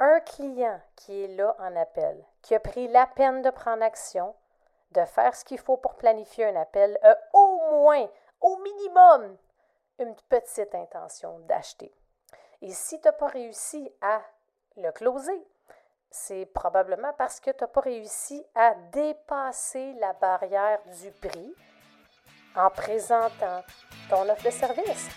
un client qui est là en appel, qui a pris la peine de prendre action, de faire ce qu'il faut pour planifier un appel, a au moins, au minimum, une petite intention d'acheter. Et si tu n'as pas réussi à le closer, c'est probablement parce que tu n'as pas réussi à dépasser la barrière du prix en présentant ton offre de service.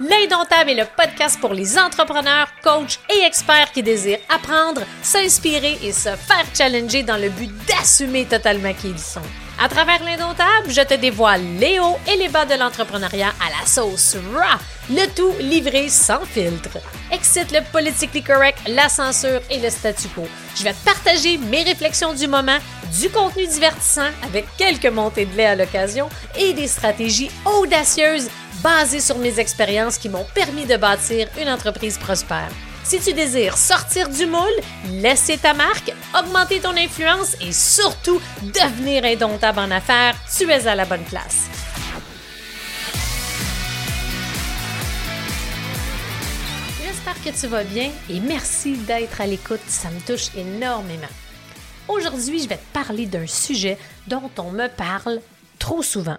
L'Indomptable est le podcast pour les entrepreneurs, coachs et experts qui désirent apprendre, s'inspirer et se faire challenger dans le but d'assumer totalement qui ils sont. À travers l'Indomptable, je te dévoile les hauts et les bas de l'entrepreneuriat à la sauce raw, le tout livré sans filtre. Excite le politically correct, la censure et le statu quo. Je vais te partager mes réflexions du moment, du contenu divertissant avec quelques montées de lait à l'occasion et des stratégies audacieuses basées sur mes expériences qui m'ont permis de bâtir une entreprise prospère. Si tu désires sortir du moule, laisser ta marque, augmenter ton influence et surtout devenir indomptable en affaires, tu es à la bonne place. J'espère que tu vas bien et merci d'être à l'écoute, ça me touche énormément. Aujourd'hui, je vais te parler d'un sujet dont on me parle trop souvent.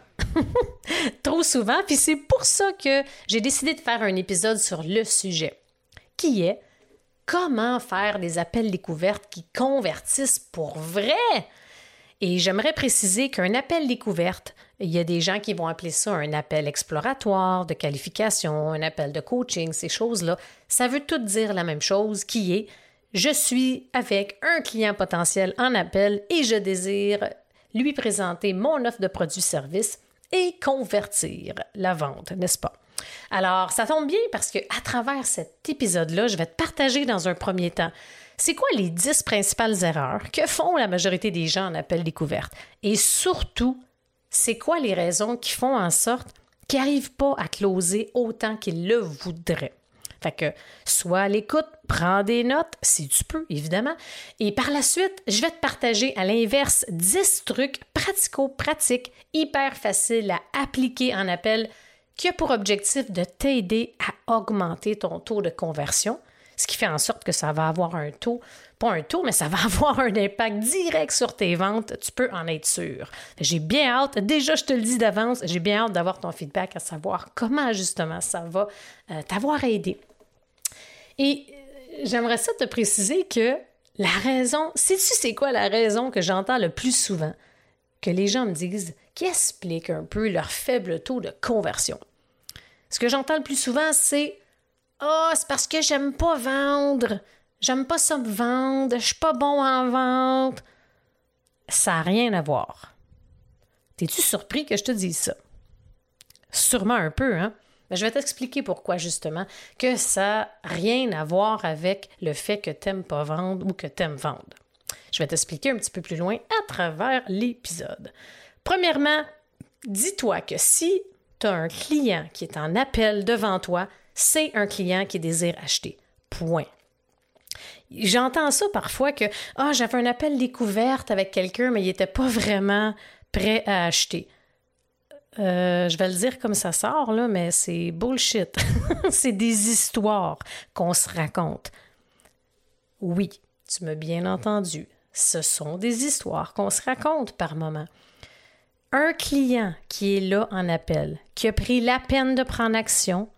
Trop souvent, puis c'est pour ça que j'ai décidé de faire un épisode sur le sujet, qui est comment faire des appels découvertes qui convertissent pour vrai. Et j'aimerais préciser qu'un appel découverte, il y a des gens qui vont appeler ça un appel exploratoire, de qualification, un appel de coaching, ces choses-là. Ça veut tout dire la même chose, qui est « Je suis avec un client potentiel en appel et je désire lui présenter mon offre de produit-service et convertir la vente, n'est-ce pas? » Alors, ça tombe bien parce que à travers cet épisode-là, je vais te partager dans un premier temps, c'est quoi les 10 principales erreurs que font la majorité des gens en appel découverte? Et surtout, c'est quoi les raisons qui font en sorte qu'ils n'arrivent pas à closer autant qu'ils le voudraient? Fait que, sois à l'écoute, prends des notes, si tu peux, évidemment. Et par la suite, je vais te partager à l'inverse 10 trucs pratico-pratiques, hyper faciles à appliquer en appel qui a pour objectif de t'aider à augmenter ton taux de conversion, ce qui fait en sorte que ça va avoir un taux, pas un taux, mais ça va avoir un impact direct sur tes ventes, tu peux en être sûr. J'ai bien hâte, déjà je te le dis d'avance, j'ai bien hâte d'avoir ton feedback à savoir comment justement ça va t'avoir aidé. Et j'aimerais ça te préciser que la raison, sais-tu c'est quoi la raison que j'entends le plus souvent, que les gens me disent, qui explique un peu leur faible taux de conversion? Ce que j'entends le plus souvent, c'est « Ah, c'est parce que j'aime pas vendre, j'aime pas ça me vendre, je suis pas bon en vente. » Ça n'a rien à voir. T'es-tu surpris que je te dise ça? Sûrement un peu, hein? Mais je vais t'expliquer pourquoi, justement, que ça n'a rien à voir avec le fait que t'aimes pas vendre ou que t'aimes vendre. Je vais t'expliquer un petit peu plus loin à travers l'épisode. Premièrement, dis-toi que si tu as un client qui est en appel devant toi, c'est un client qui désire acheter. Point. J'entends ça parfois que « Ah, j'avais un appel découverte avec quelqu'un, mais il n'était pas vraiment prêt à acheter. » Je vais le dire comme ça sort, là, mais c'est bullshit. C'est des histoires qu'on se raconte. Oui, tu m'as bien entendu. Ce sont des histoires qu'on se raconte par moment. Un client qui est là en appel, qui a pris la peine de prendre action,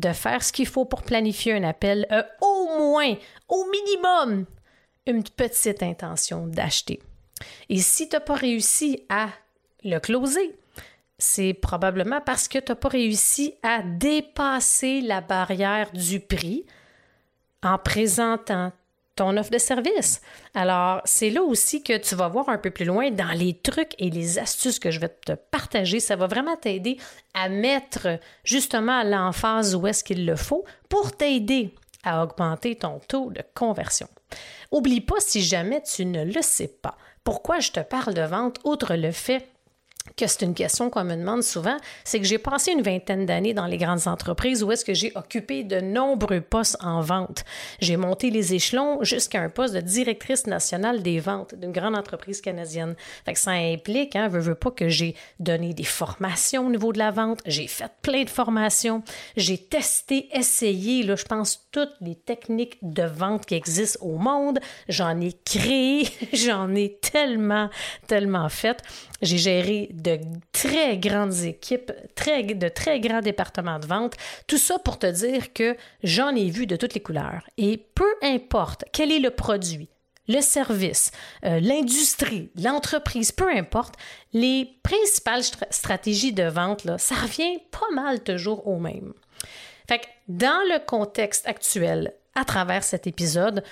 de faire ce qu'il faut pour planifier un appel, a au moins, au minimum, une petite intention d'acheter. Et si tu n'as pas réussi à le closer, c'est probablement parce que tu n'as pas réussi à dépasser la barrière du prix en présentant ton offre de service. Alors, c'est là aussi que tu vas voir un peu plus loin dans les trucs et les astuces que je vais te partager. Ça va vraiment t'aider à mettre justement l'emphase où est-ce qu'il le faut pour t'aider à augmenter ton taux de conversion. Oublie pas, si jamais tu ne le sais pas, pourquoi je te parle de vente, outre le fait que c'est une question qu'on me demande souvent, c'est que j'ai passé une vingtaine d'années dans les grandes entreprises où est-ce que j'ai occupé de nombreux postes en vente. J'ai monté les échelons jusqu'à un poste de directrice nationale des ventes d'une grande entreprise canadienne. Fait que ça implique, veux pas, que j'ai donné des formations au niveau de la vente, j'ai fait plein de formations, j'ai testé, essayé, là, je pense, toutes les techniques de vente qui existent au monde. J'en ai créé, j'en ai tellement fait. J'ai géré de très grandes équipes, de très grands départements de vente. Tout ça pour te dire que j'en ai vu de toutes les couleurs. Et peu importe quel est le produit, le service, l'industrie, l'entreprise, peu importe, les principales stratégies de vente, là, ça revient pas mal toujours au même. Fait que dans le contexte actuel, à travers cet épisode,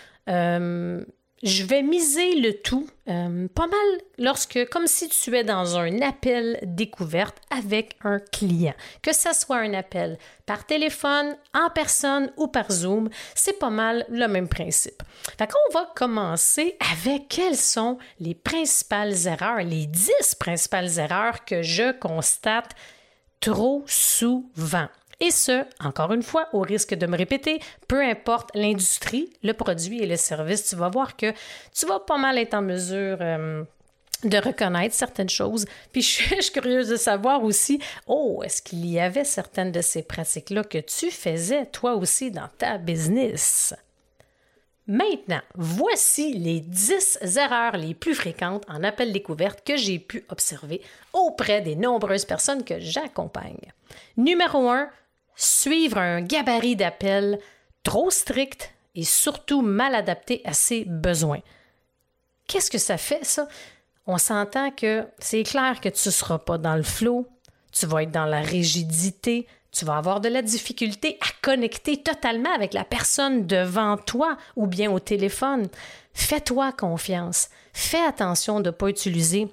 je vais miser le tout pas mal comme si tu es dans un appel découverte avec un client. Que ce soit un appel par téléphone, en personne ou par Zoom, c'est pas mal le même principe. Fait qu'on va commencer avec quelles sont les principales erreurs, les 10 principales erreurs que je constate trop souvent. Et ce, encore une fois, au risque de me répéter, peu importe l'industrie, le produit et le service, tu vas voir que tu vas pas mal être en mesure de reconnaître certaines choses. Puis je suis curieuse de savoir aussi, est-ce qu'il y avait certaines de ces pratiques-là que tu faisais toi aussi dans ta business? Maintenant, voici les 10 erreurs les plus fréquentes en appel découverte que j'ai pu observer auprès des nombreuses personnes que j'accompagne. Numéro 1. Suivre un gabarit d'appel trop strict et surtout mal adapté à ses besoins. Qu'est-ce que ça fait, ça? On s'entend que c'est clair que tu ne seras pas dans le flow, tu vas être dans la rigidité, tu vas avoir de la difficulté à connecter totalement avec la personne devant toi ou bien au téléphone. Fais-toi confiance. Fais attention de ne pas utiliser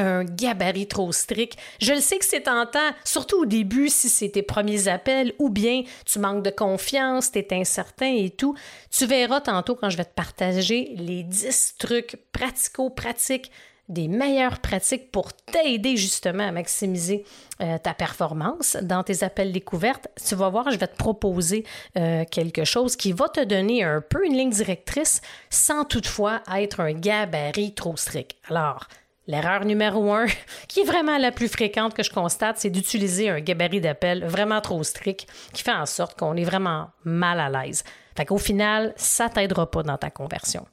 un gabarit trop strict. Je le sais que c'est tentant, surtout au début, si c'est tes premiers appels ou bien tu manques de confiance, tu es incertain et tout. Tu verras tantôt quand je vais te partager les 10 trucs pratico-pratiques, des meilleures pratiques pour t'aider justement à maximiser ta performance dans tes appels découvertes. Tu vas voir, je vais te proposer quelque chose qui va te donner un peu une ligne directrice sans toutefois être un gabarit trop strict. Alors, l'erreur numéro 1, qui est vraiment la plus fréquente que je constate, c'est d'utiliser un gabarit d'appel vraiment trop strict qui fait en sorte qu'on est vraiment mal à l'aise. Fait qu'au final, ça t'aidera pas dans ta conversion.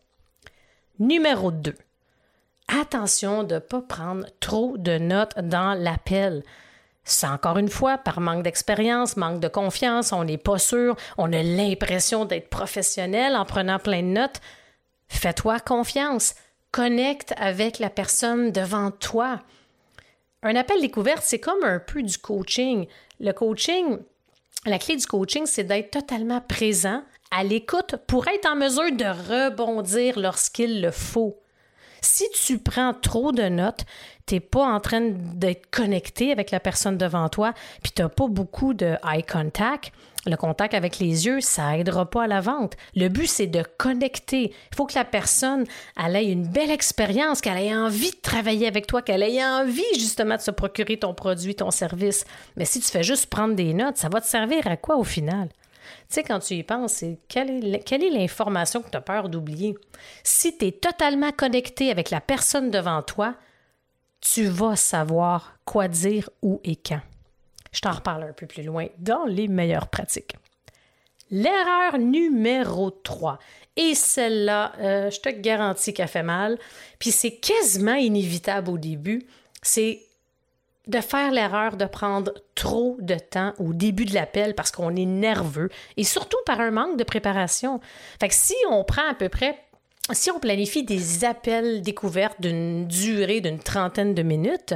Numéro 2, attention de ne pas prendre trop de notes dans l'appel. C'est encore une fois par manque d'expérience, manque de confiance, on n'est pas sûr, on a l'impression d'être professionnel en prenant plein de notes. Fais-toi confiance. Connecte avec la personne devant toi. Un appel découverte, c'est comme un peu du coaching. Le coaching, la clé du coaching, c'est d'être totalement présent, à l'écoute, pour être en mesure de rebondir lorsqu'il le faut. Si tu prends trop de notes, tu n'es pas en train d'être connecté avec la personne devant toi, puis tu n'as pas beaucoup de eye contact. Le contact avec les yeux, ça aidera pas à la vente. Le but, c'est de connecter. Il faut que la personne ait une belle expérience, qu'elle ait envie de travailler avec toi, qu'elle ait envie justement de se procurer ton produit, ton service. Mais si tu fais juste prendre des notes, ça va te servir à quoi au final? Tu sais, quand tu y penses, c'est quelle est l'information que tu as peur d'oublier? Si tu es totalement connecté avec la personne devant toi, tu vas savoir quoi dire, où et quand. Je t'en reparle un peu plus loin dans les meilleures pratiques. L'erreur numéro 3, et celle-là, je te garantis qu'elle fait mal, puis c'est quasiment inévitable au début, c'est de faire l'erreur de prendre trop de temps au début de l'appel parce qu'on est nerveux et surtout par un manque de préparation. Fait que si on planifie des appels découvertes d'une durée d'une 30aine de minutes,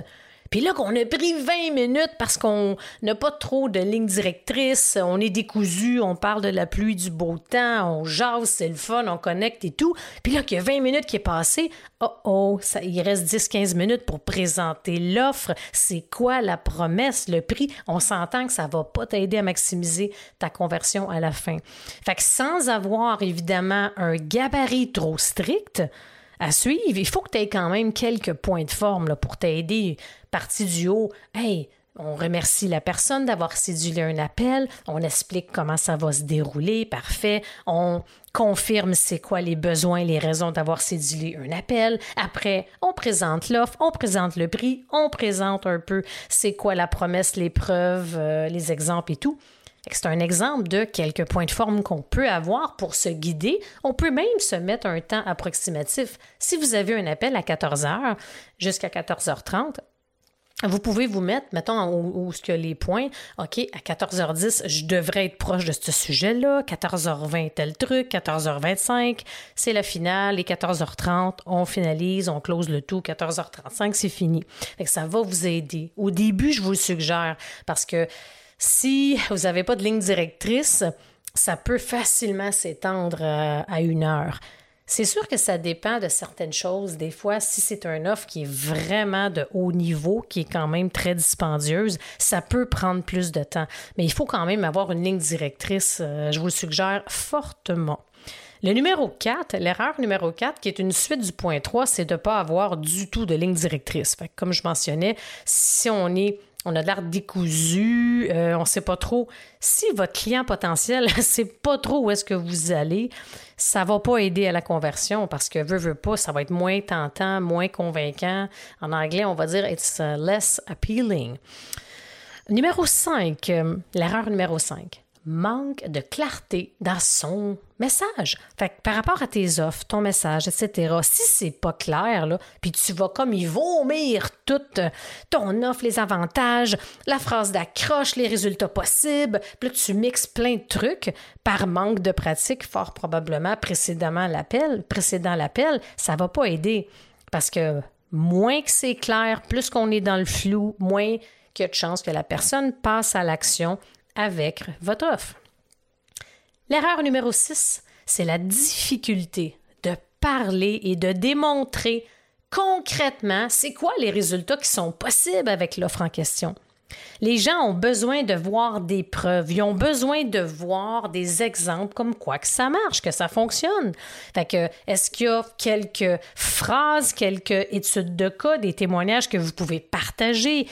puis là, qu'on a pris 20 minutes parce qu'on n'a pas trop de lignes directrices, on est décousu, on parle de la pluie, du beau temps, on jase, c'est le fun, on connecte et tout. Puis là, qu'il y a 20 minutes qui est passé, il reste 10-15 minutes pour présenter l'offre. C'est quoi la promesse, le prix? On s'entend que ça ne va pas t'aider à maximiser ta conversion à la fin. Fait que sans avoir évidemment un gabarit trop strict, à suivre, il faut que tu aies quand même quelques points de forme là, pour t'aider. Partie du haut, hey, on remercie la personne d'avoir cédulé un appel, on explique comment ça va se dérouler, parfait, on confirme c'est quoi les besoins, les raisons d'avoir cédulé un appel. Après, on présente l'offre, on présente le prix, on présente un peu c'est quoi la promesse, les preuves, les exemples et tout. C'est un exemple de quelques points de forme qu'on peut avoir pour se guider. On peut même se mettre un temps approximatif. Si vous avez un appel à 14h jusqu'à 14h30, vous pouvez vous mettre, mettons, où ce que les points, OK, à 14h10, je devrais être proche de ce sujet-là, 14h20, tel truc, 14h25, c'est la finale, et 14h30, on finalise, on close le tout, 14h35, c'est fini. Fait que ça va vous aider. Au début, je vous le suggère, parce que si vous n'avez pas de ligne directrice, ça peut facilement s'étendre à une heure. C'est sûr que ça dépend de certaines choses. Des fois, si c'est une offre qui est vraiment de haut niveau, qui est quand même très dispendieuse, ça peut prendre plus de temps. Mais il faut quand même avoir une ligne directrice. Je vous le suggère fortement. Le numéro 4, l'erreur numéro 4, qui est une suite du point 3, c'est de ne pas avoir du tout de ligne directrice. Fait que comme je mentionnais, si on a de l'air décousu, on ne sait pas trop. Si votre client potentiel ne sait pas trop où est-ce que vous allez, ça ne va pas aider à la conversion parce que veut pas, ça va être moins tentant, moins convaincant. En anglais, on va dire « it's less appealing ». Numéro 5, l'erreur numéro 5. Manque de clarté dans son message. Fait que par rapport à tes offres, ton message, etc., si c'est pas clair, là, puis tu vas comme y vomir toute ton offre, les avantages, la phrase d'accroche, les résultats possibles, puis là, tu mixes plein de trucs par manque de pratique, fort probablement précédant l'appel, ça va pas aider. Parce que moins que c'est clair, plus qu'on est dans le flou, moins qu'il y a de chances que la personne passe à l'action avec votre offre. L'erreur numéro 6, c'est la difficulté de parler et de démontrer concrètement c'est quoi les résultats qui sont possibles avec l'offre en question. Les gens ont besoin de voir des preuves, ils ont besoin de voir des exemples comme quoi que ça marche, que ça fonctionne. Fait que, est-ce qu'il y a quelques phrases, quelques études de cas, des témoignages que vous pouvez partager,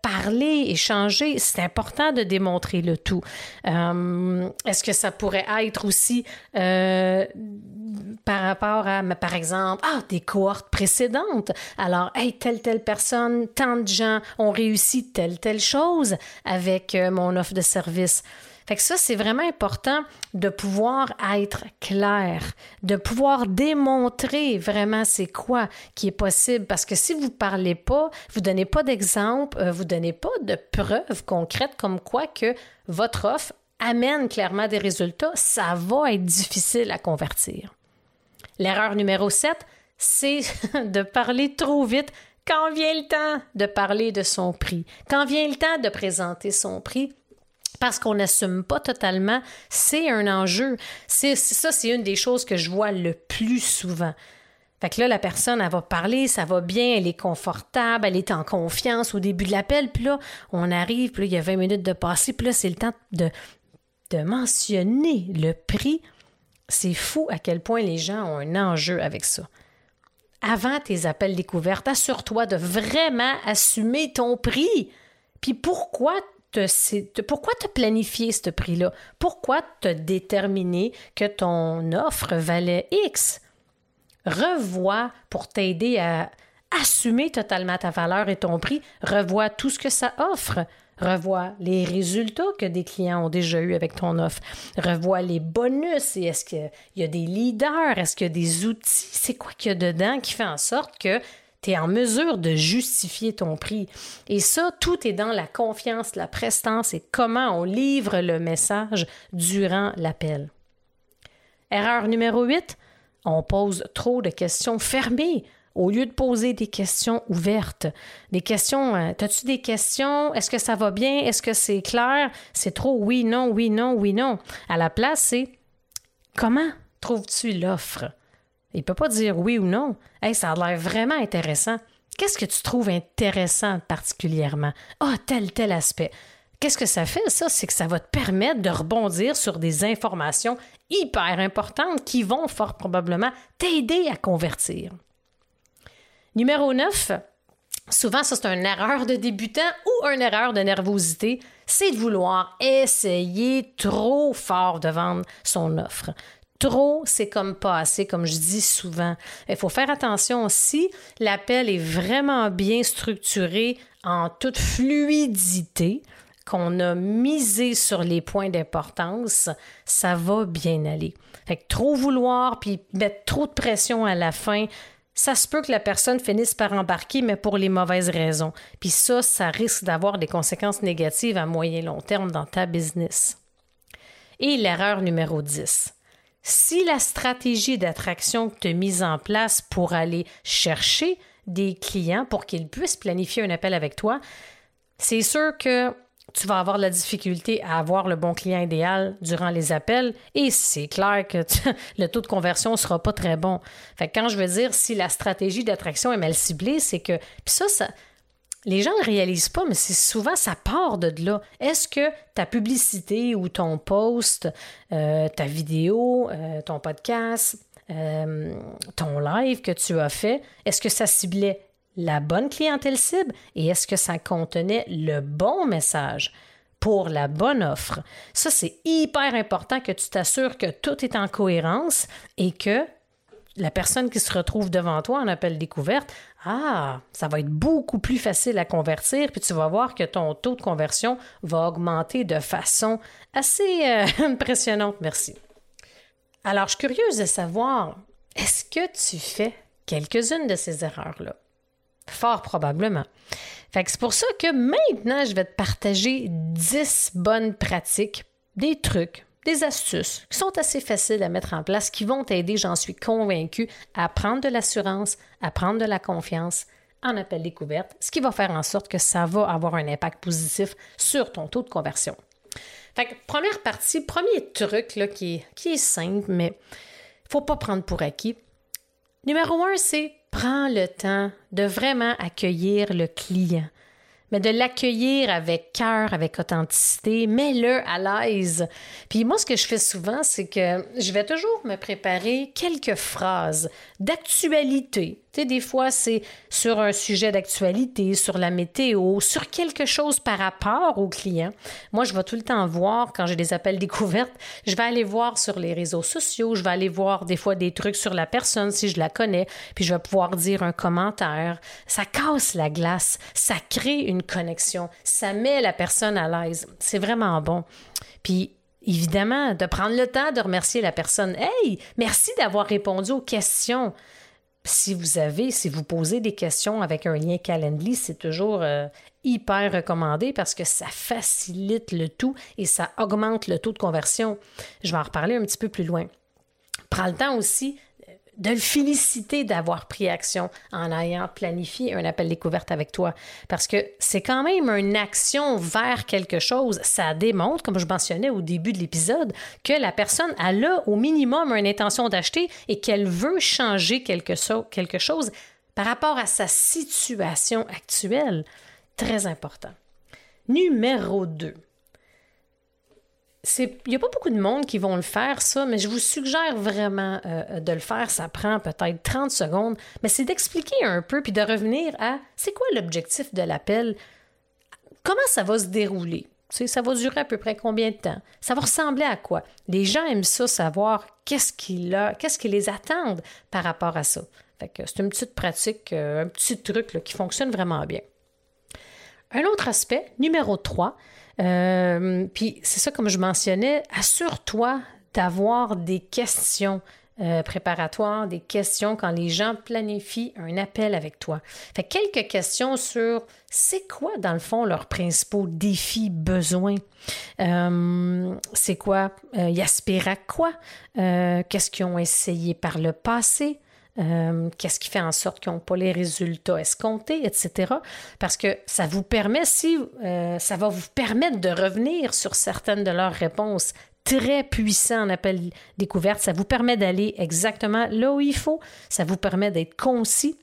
parler, échanger? C'est important de démontrer le tout. Est-ce que ça pourrait être aussi par rapport à, par exemple, des cohortes précédentes? Alors, hey, telle personne, tant de gens ont réussi telle chose avec mon offre de service. Fait que ça, c'est vraiment important de pouvoir être clair, de pouvoir démontrer vraiment c'est quoi qui est possible. Parce que si vous parlez pas, vous donnez pas d'exemple, vous donnez pas de preuves concrètes comme quoi que votre offre amène clairement des résultats, ça va être difficile à convertir. L'erreur numéro 7, c'est de parler trop vite. Quand vient le temps de parler de son prix, quand vient le temps de présenter son prix, parce qu'on n'assume pas totalement, c'est un enjeu. Ça, c'est une des choses que je vois le plus souvent. Fait que là, la personne, elle va parler, ça va bien, elle est confortable, elle est en confiance au début de l'appel, puis là, on arrive, puis là, il y a 20 minutes de passé, puis là, c'est le temps de mentionner le prix. C'est fou à quel point les gens ont un enjeu avec ça. Avant tes appels découvertes, assure-toi de vraiment assumer ton prix. Puis pourquoi te planifier ce prix-là? Pourquoi te déterminer que ton offre valait X? Revois pour t'aider à assumer totalement ta valeur et ton prix. Revois tout ce que ça offre. Revois les résultats que des clients ont déjà eus avec ton offre. Revois les bonus. Et est-ce qu'il y a des leaders? Est-ce qu'il y a des outils? C'est quoi qu'il y a dedans qui fait en sorte que tu es en mesure de justifier ton prix? Et ça, tout est dans la confiance, la prestance et comment on livre le message durant l'appel. Erreur numéro 8, on pose trop de questions fermées. Au lieu de poser des questions ouvertes, des questions, t'as-tu des questions? Est-ce que ça va bien? Est-ce que c'est clair? C'est trop oui, non, oui, non, oui, non. À la place, c'est comment trouves-tu l'offre? Il ne peut pas dire oui ou non. Hey, ça a l'air vraiment intéressant. Qu'est-ce que tu trouves intéressant particulièrement? Ah, tel aspect. Qu'est-ce que ça fait, ça? C'est que ça va te permettre de rebondir sur des informations hyper importantes qui vont fort probablement t'aider à convertir. Numéro 9, souvent ça c'est une erreur de débutant ou une erreur de nervosité, c'est de vouloir essayer trop fort de vendre son offre. Trop, c'est comme pas assez, comme je dis souvent. Il faut faire attention si l'appel est vraiment bien structuré en toute fluidité, qu'on a misé sur les points d'importance, ça va bien aller. Fait que trop vouloir puis mettre trop de pression à la fin, ça se peut que la personne finisse par embarquer, mais pour les mauvaises raisons. Puis ça, ça risque d'avoir des conséquences négatives à moyen et long terme dans ta business. Et l'erreur numéro 10. Si la stratégie d'attraction que tu as mise en place pour aller chercher des clients pour qu'ils puissent planifier un appel avec toi, c'est sûr que tu vas avoir de la difficulté à avoir le bon client idéal durant les appels et c'est clair que le taux de conversion ne sera pas très bon. Fait que quand je veux dire si la stratégie d'attraction est mal ciblée, c'est que... Puis ça, les gens ne le réalisent pas, mais c'est souvent, ça part de là. Est-ce que ta publicité ou ton post, ta vidéo, ton podcast, ton live que tu as fait, est-ce que ça ciblait la bonne clientèle cible et est-ce que ça contenait le bon message pour la bonne offre? Ça, c'est hyper important que tu t'assures que tout est en cohérence et que la personne qui se retrouve devant toi en appel découverte, ça va être beaucoup plus facile à convertir puis tu vas voir que ton taux de conversion va augmenter de façon assez impressionnante. Merci. Alors, je suis curieuse de savoir, est-ce que tu fais quelques-unes de ces erreurs-là? Fort probablement. Fait que c'est pour ça que maintenant, je vais te partager 10 bonnes pratiques, des trucs, des astuces qui sont assez faciles à mettre en place, qui vont t'aider, j'en suis convaincue, à prendre de l'assurance, à prendre de la confiance en appel découverte, ce qui va faire en sorte que ça va avoir un impact positif sur ton taux de conversion. Fait que première partie, premier truc là, qui est simple, mais il ne faut pas prendre pour acquis. Numéro 1, c'est prends le temps de vraiment accueillir le client, mais de l'accueillir avec cœur, avec authenticité, mets-le à l'aise. Puis moi, ce que je fais souvent, c'est que je vais toujours me préparer quelques phrases d'actualité. Tu sais, des fois, c'est sur un sujet d'actualité, sur la météo, sur quelque chose par rapport au client. Moi, je vais tout le temps voir, quand j'ai des appels découvertes, je vais aller voir sur les réseaux sociaux, je vais aller voir des fois des trucs sur la personne, si je la connais, puis je vais pouvoir dire un commentaire. Ça casse la glace, ça crée une connexion, ça met la personne à l'aise. C'est vraiment bon. Puis, évidemment, de prendre le temps de remercier la personne. « Hey, merci d'avoir répondu aux questions ». Si vous posez des questions avec un lien Calendly, c'est toujours hyper recommandé parce que ça facilite le tout et ça augmente le taux de conversion. Je vais en reparler un petit peu plus loin. Prends le temps aussi de le féliciter d'avoir pris action en ayant planifié un appel découverte avec toi. Parce que c'est quand même une action vers quelque chose. Ça démontre, comme je mentionnais au début de l'épisode, que la personne a là au minimum une intention d'acheter et qu'elle veut changer quelque chose par rapport à sa situation actuelle. Très important. Numéro 2. Il n'y a pas beaucoup de monde qui vont le faire, ça, mais je vous suggère vraiment de le faire. Ça prend peut-être 30 secondes, mais c'est d'expliquer un peu puis de revenir à c'est quoi l'objectif de l'appel, comment ça va se dérouler, tu sais, ça va durer à peu près combien de temps, ça va ressembler à quoi. Les gens aiment ça, savoir qu'est-ce qui les attend par rapport à ça. Fait que c'est une petite pratique, un petit truc là, qui fonctionne vraiment bien. Un autre aspect, numéro 3, puis c'est ça, comme je mentionnais, assure-toi d'avoir des questions préparatoires, des questions quand les gens planifient un appel avec toi. Fait quelques questions sur c'est quoi, dans le fond, leurs principaux défis, besoins. C'est quoi, ils aspirent à quoi? Qu'est-ce qu'ils ont essayé par le passé? Qu'est-ce qui fait en sorte qu'ils n'ont pas les résultats escomptés, etc. Parce que ça vous permet, ça va vous permettre de revenir sur certaines de leurs réponses. Très puissant en appel découverte. Ça vous permet d'aller exactement là où il faut. Ça vous permet d'être concis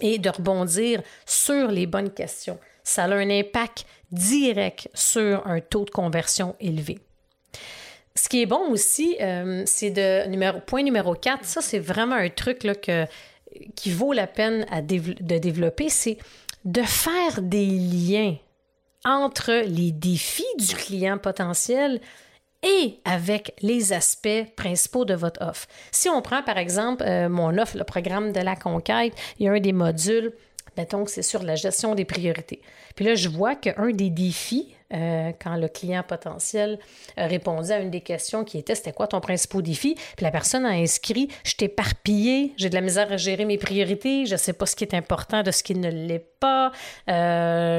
et de rebondir sur les bonnes questions. ça a un impact direct sur un taux de conversion élevé. Ce qui est bon aussi, c'est point numéro 4, ça c'est vraiment un truc là, qui vaut la peine de développer, c'est de faire des liens entre les défis du client potentiel et avec les aspects principaux de votre offre. Si on prend par exemple mon offre, le programme de la conquête, il y a un des modules, mettons que c'est sur la gestion des priorités. Puis là, je vois qu'un des défis, quand le client potentiel répondait à une des questions qui était « C'était quoi ton principal défi? » Puis la personne a inscrit « Je t'ai éparpillé, j'ai de la misère à gérer mes priorités, je ne sais pas ce qui est important de ce qui ne l'est pas,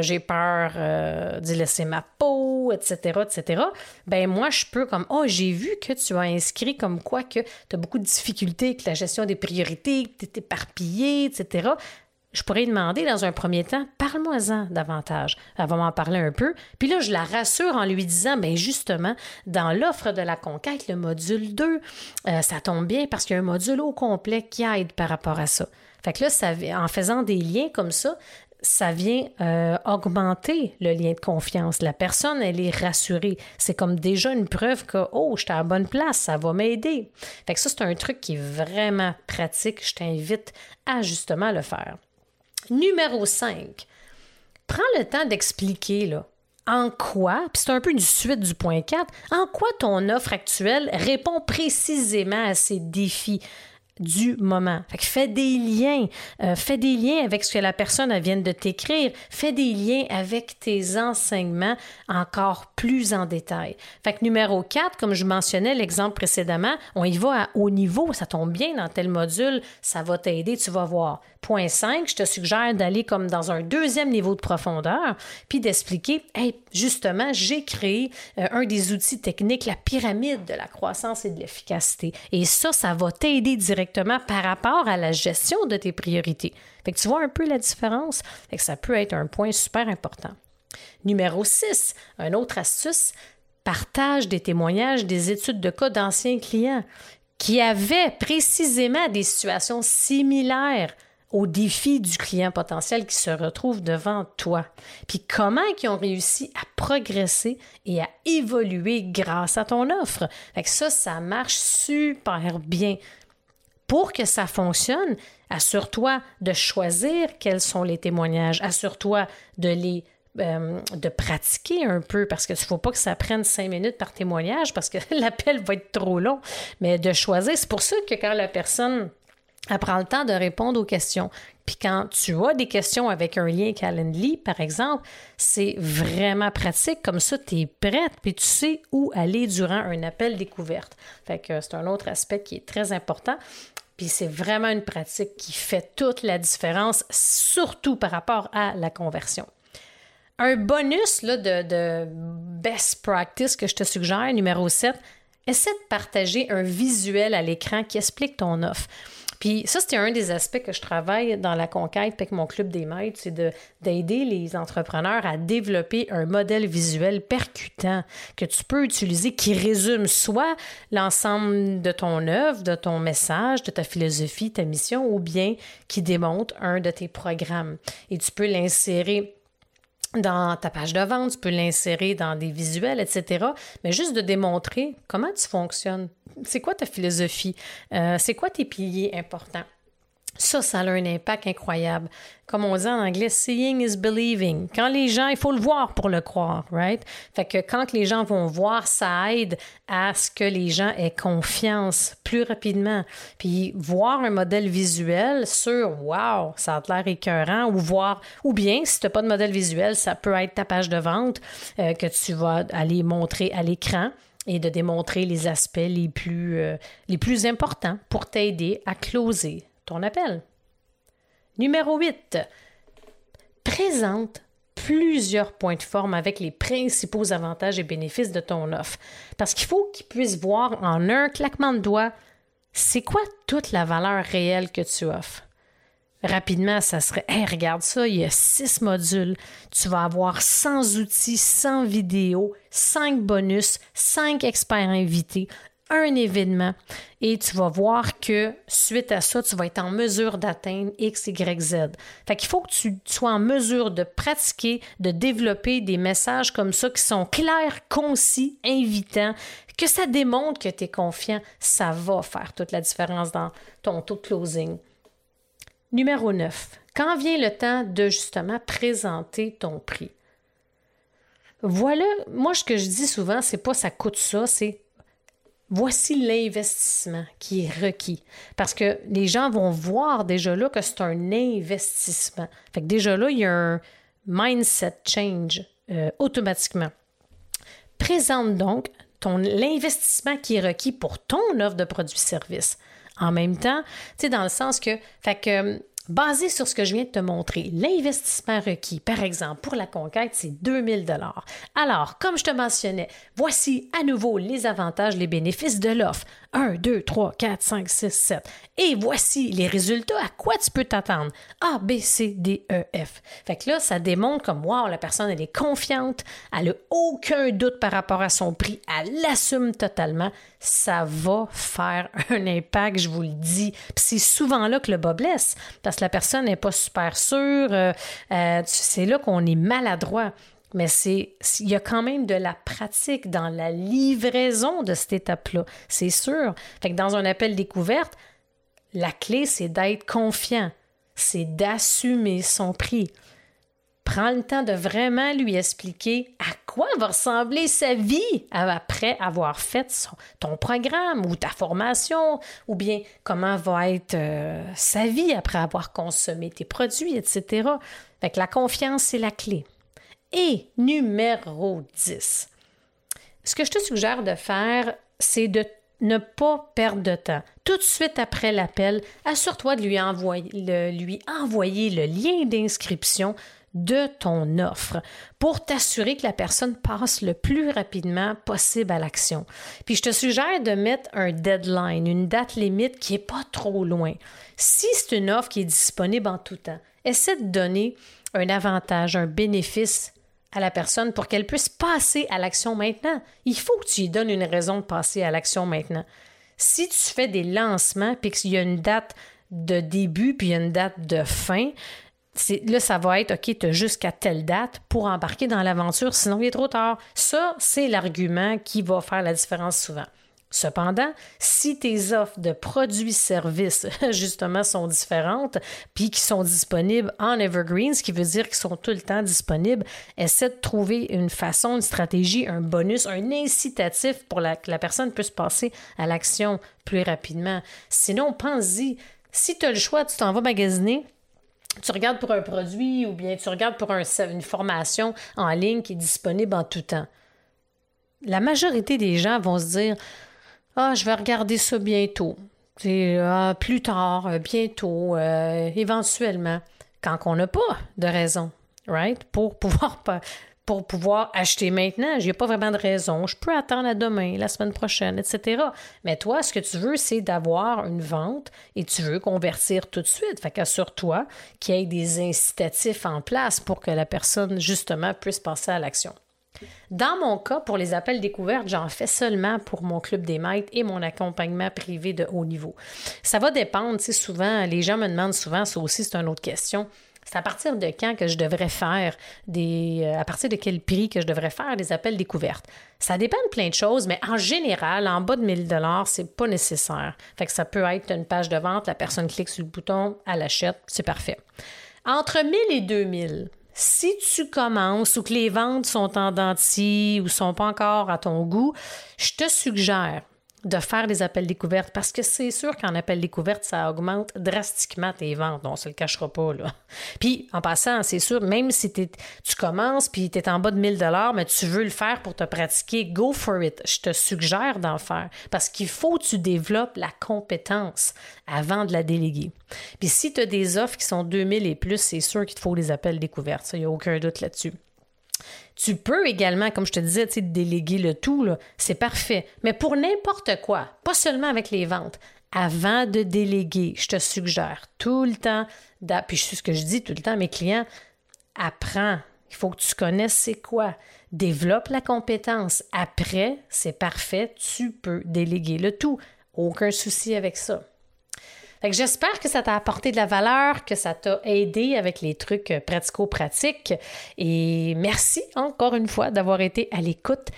j'ai peur d'y laisser ma peau, etc., etc. » Bien, moi, je peux comme « Oh, j'ai vu que tu as inscrit comme quoi que tu as beaucoup de difficultés avec la gestion des priorités, que tu es éparpillé, etc. » Je pourrais demander dans un premier temps, parle-moi-en davantage. Elle va m'en parler un peu. Puis là, je la rassure en lui disant, bien justement, dans l'offre de la conquête, le module 2, ça tombe bien parce qu'il y a un module au complet qui aide par rapport à ça. Fait que là, en faisant des liens comme ça, ça vient augmenter le lien de confiance. La personne, elle est rassurée. C'est comme déjà une preuve que, oh, je suis à la bonne place, ça va m'aider. Fait que ça, c'est un truc qui est vraiment pratique. Je t'invite à justement le faire. Numéro 5, prends le temps d'expliquer là, en quoi, puis c'est un peu une suite du point 4, en quoi ton offre actuelle répond précisément à ces défis du moment. Fait que fais des liens avec ce que la personne elle vient de t'écrire, fais des liens avec tes enseignements encore plus en détail. Fait que numéro 4, comme je mentionnais l'exemple précédemment, on y va à haut niveau, ça tombe bien dans tel module, ça va t'aider, tu vas voir. Point 5, je te suggère d'aller comme dans un deuxième niveau de profondeur, puis d'expliquer, hey, justement, j'ai créé un des outils techniques, la pyramide de la croissance et de l'efficacité. Et ça va t'aider directement par rapport à la gestion de tes priorités. Fait que tu vois un peu la différence. Fait que ça peut être un point super important. Numéro 6, une autre astuce, partage des témoignages, des études de cas d'anciens clients qui avaient précisément des situations similaires aux défis du client potentiel qui se retrouve devant toi, puis comment ils ont réussi à progresser et à évoluer grâce à ton offre. Fait que ça marche super bien. Pour que ça fonctionne, assure-toi de choisir quels sont les témoignages, assure-toi de pratiquer un peu, parce que il ne faut pas que ça prenne 5 minutes par témoignage, parce que l'appel va être trop long, mais de choisir. C'est pour ça que quand la personne prend le temps de répondre aux questions. Puis quand tu as des questions avec un lien Calendly, par exemple, c'est vraiment pratique. Comme ça, tu es prête puis tu sais où aller durant un appel découverte. Fait que c'est un autre aspect qui est très important. Puis c'est vraiment une pratique qui fait toute la différence, surtout par rapport à la conversion. Un bonus là, de best practice que je te suggère, numéro 7, essaie de partager un visuel à l'écran qui explique ton offre. Puis ça, c'était un des aspects que je travaille dans la conquête avec mon club des maîtres, c'est d'aider les entrepreneurs à développer un modèle visuel percutant que tu peux utiliser, qui résume soit l'ensemble de ton œuvre, de ton message, de ta philosophie, ta mission, ou bien qui démontre un de tes programmes. Et tu peux l'insérer dans ta page de vente, tu peux l'insérer dans des visuels, etc. Mais juste de démontrer comment tu fonctionnes. C'est quoi ta philosophie? C'est quoi tes piliers importants? Ça a un impact incroyable. Comme on dit en anglais, « seeing is believing ». Quand les gens, il faut le voir pour le croire, right? Fait que quand les gens vont voir, ça aide à ce que les gens aient confiance plus rapidement. Puis voir un modèle visuel sur « wow, ça a l'air écœurant » ou voir, ou bien, si tu n'as pas de modèle visuel, ça peut être ta page de vente que tu vas aller montrer à l'écran. Et de démontrer les aspects les plus importants pour t'aider à closer ton appel. Numéro 8, présente plusieurs points de forme avec les principaux avantages et bénéfices de ton offre. Parce qu'il faut qu'ils puissent voir en un claquement de doigts, c'est quoi toute la valeur réelle que tu offres. Rapidement, ça serait « Hey, regarde ça, il y a 6 modules. Tu vas avoir 100 outils, 100 vidéos, 5 bonus, 5 experts invités, un événement et tu vas voir que suite à ça, tu vas être en mesure d'atteindre X, Y, Z. Fait qu'il faut que tu sois en mesure de pratiquer, de développer des messages comme ça qui sont clairs, concis, invitants, que ça démontre que tu es confiant. Ça va faire toute la différence dans ton taux de closing. Numéro 9. Quand vient le temps de justement présenter ton prix? Voilà, moi ce que je dis souvent, c'est pas ça coûte ça, c'est voici l'investissement qui est requis. Parce que les gens vont voir déjà là que c'est un investissement. Fait que déjà là, il y a un mindset change automatiquement. Présente donc l'investissement qui est requis pour ton offre de produit-service. En même temps, tu sais, dans le sens que, fait que basé sur ce que je viens de te montrer, l'investissement requis, par exemple, pour la conquête, c'est 2000 $. Alors, comme je te mentionnais, voici à nouveau les avantages, les bénéfices de l'offre. 1, 2, 3, 4, 5, 6, 7. Et voici les résultats à quoi tu peux t'attendre. A, B, C, D, E, F. Fait que là, ça démontre comme, wow, la personne, elle est confiante, elle n'a aucun doute par rapport à son prix, elle l'assume totalement. Ça va faire un impact, je vous le dis. Puis c'est souvent là que le bas blesse, parce que la personne n'est pas super sûre. C'est là qu'on est maladroit. Mais il y a quand même de la pratique dans la livraison de cette étape-là, c'est sûr. Fait que dans un appel découverte, la clé, c'est d'être confiant, c'est d'assumer son prix. Prends le temps de vraiment lui expliquer à quoi va ressembler sa vie après avoir fait ton programme ou ta formation, ou bien comment va être sa vie après avoir consommé tes produits, etc. Fait que la confiance, c'est la clé. Et numéro 10, ce que je te suggère de faire, c'est de ne pas perdre de temps. Tout de suite après l'appel, assure-toi de lui envoyer le lien d'inscription de ton offre pour t'assurer que la personne passe le plus rapidement possible à l'action. Puis je te suggère de mettre un deadline, une date limite qui n'est pas trop loin. Si c'est une offre qui est disponible en tout temps, essaie de donner un avantage, un bénéfice à la personne pour qu'elle puisse passer à l'action maintenant. Il faut que tu lui donnes une raison de passer à l'action maintenant. Si tu fais des lancements puis qu'il y a une date de début puis il y a une date de fin, là, ça va être « OK, tu as jusqu'à telle date pour embarquer dans l'aventure, sinon il est trop tard. » Ça, c'est l'argument qui va faire la différence souvent. Cependant, si tes offres de produits-services, justement, sont différentes, puis qui sont disponibles en Evergreen, ce qui veut dire qu'ils sont tout le temps disponibles, essaie de trouver une façon, une stratégie, un bonus, un incitatif pour que la personne puisse passer à l'action plus rapidement. Sinon, pense-y, si tu as le choix, tu t'en vas magasiner, tu regardes pour un produit ou bien tu regardes pour une formation en ligne qui est disponible en tout temps. La majorité des gens vont se dire « Ah, je vais regarder ça bientôt, plus tard, bientôt, éventuellement. » Quand on n'a pas de raison, right? Pour pouvoir acheter maintenant, je n'ai pas vraiment de raison. Je peux attendre à demain, la semaine prochaine, etc. Mais toi, ce que tu veux, c'est d'avoir une vente et tu veux convertir tout de suite. Fait qu'assure-toi qu'il y ait des incitatifs en place pour que la personne, justement, puisse passer à l'action. Dans mon cas, pour les appels découvertes, j'en fais seulement pour mon club des maîtres et mon accompagnement privé de haut niveau. Ça va dépendre, tu sais, souvent, les gens me demandent souvent, ça aussi c'est une autre question, c'est à partir de quand que je devrais faire à partir de quel prix que je devrais faire des appels découvertes. Ça dépend de plein de choses, mais en général, en bas de 1000 $, c'est pas nécessaire. Fait que ça peut être une page de vente, la personne clique sur le bouton, elle achète, c'est parfait. Entre 1000 et 2000 $. Si tu commences ou que les ventes sont en dents de scie ou ne sont pas encore à ton goût, je te suggère de faire des appels découvertes parce que c'est sûr qu'en appel découverte, ça augmente drastiquement tes ventes. On ne se le cachera pas, là. Puis, en passant, c'est sûr, même si tu commences puis tu es en bas de 1000 $, mais tu veux le faire pour te pratiquer, go for it. Je te suggère d'en faire parce qu'il faut que tu développes la compétence avant de la déléguer. Puis, si tu as des offres qui sont 2000 et plus, c'est sûr qu'il te faut des appels découvertes. Ça, il n'y a aucun doute là-dessus. Tu peux également, comme je te disais, déléguer le tout, là, c'est parfait. Mais pour n'importe quoi, pas seulement avec les ventes, avant de déléguer, je te suggère tout le temps, puis c'est ce que je dis tout le temps à mes clients, apprends. Il faut que tu connaisses c'est quoi. développe la compétence. Après, c'est parfait, tu peux déléguer le tout. Aucun souci avec ça. Fait que j'espère que ça t'a apporté de la valeur, que ça t'a aidé avec les trucs pratico-pratiques. Et merci encore une fois d'avoir été à l'écoute.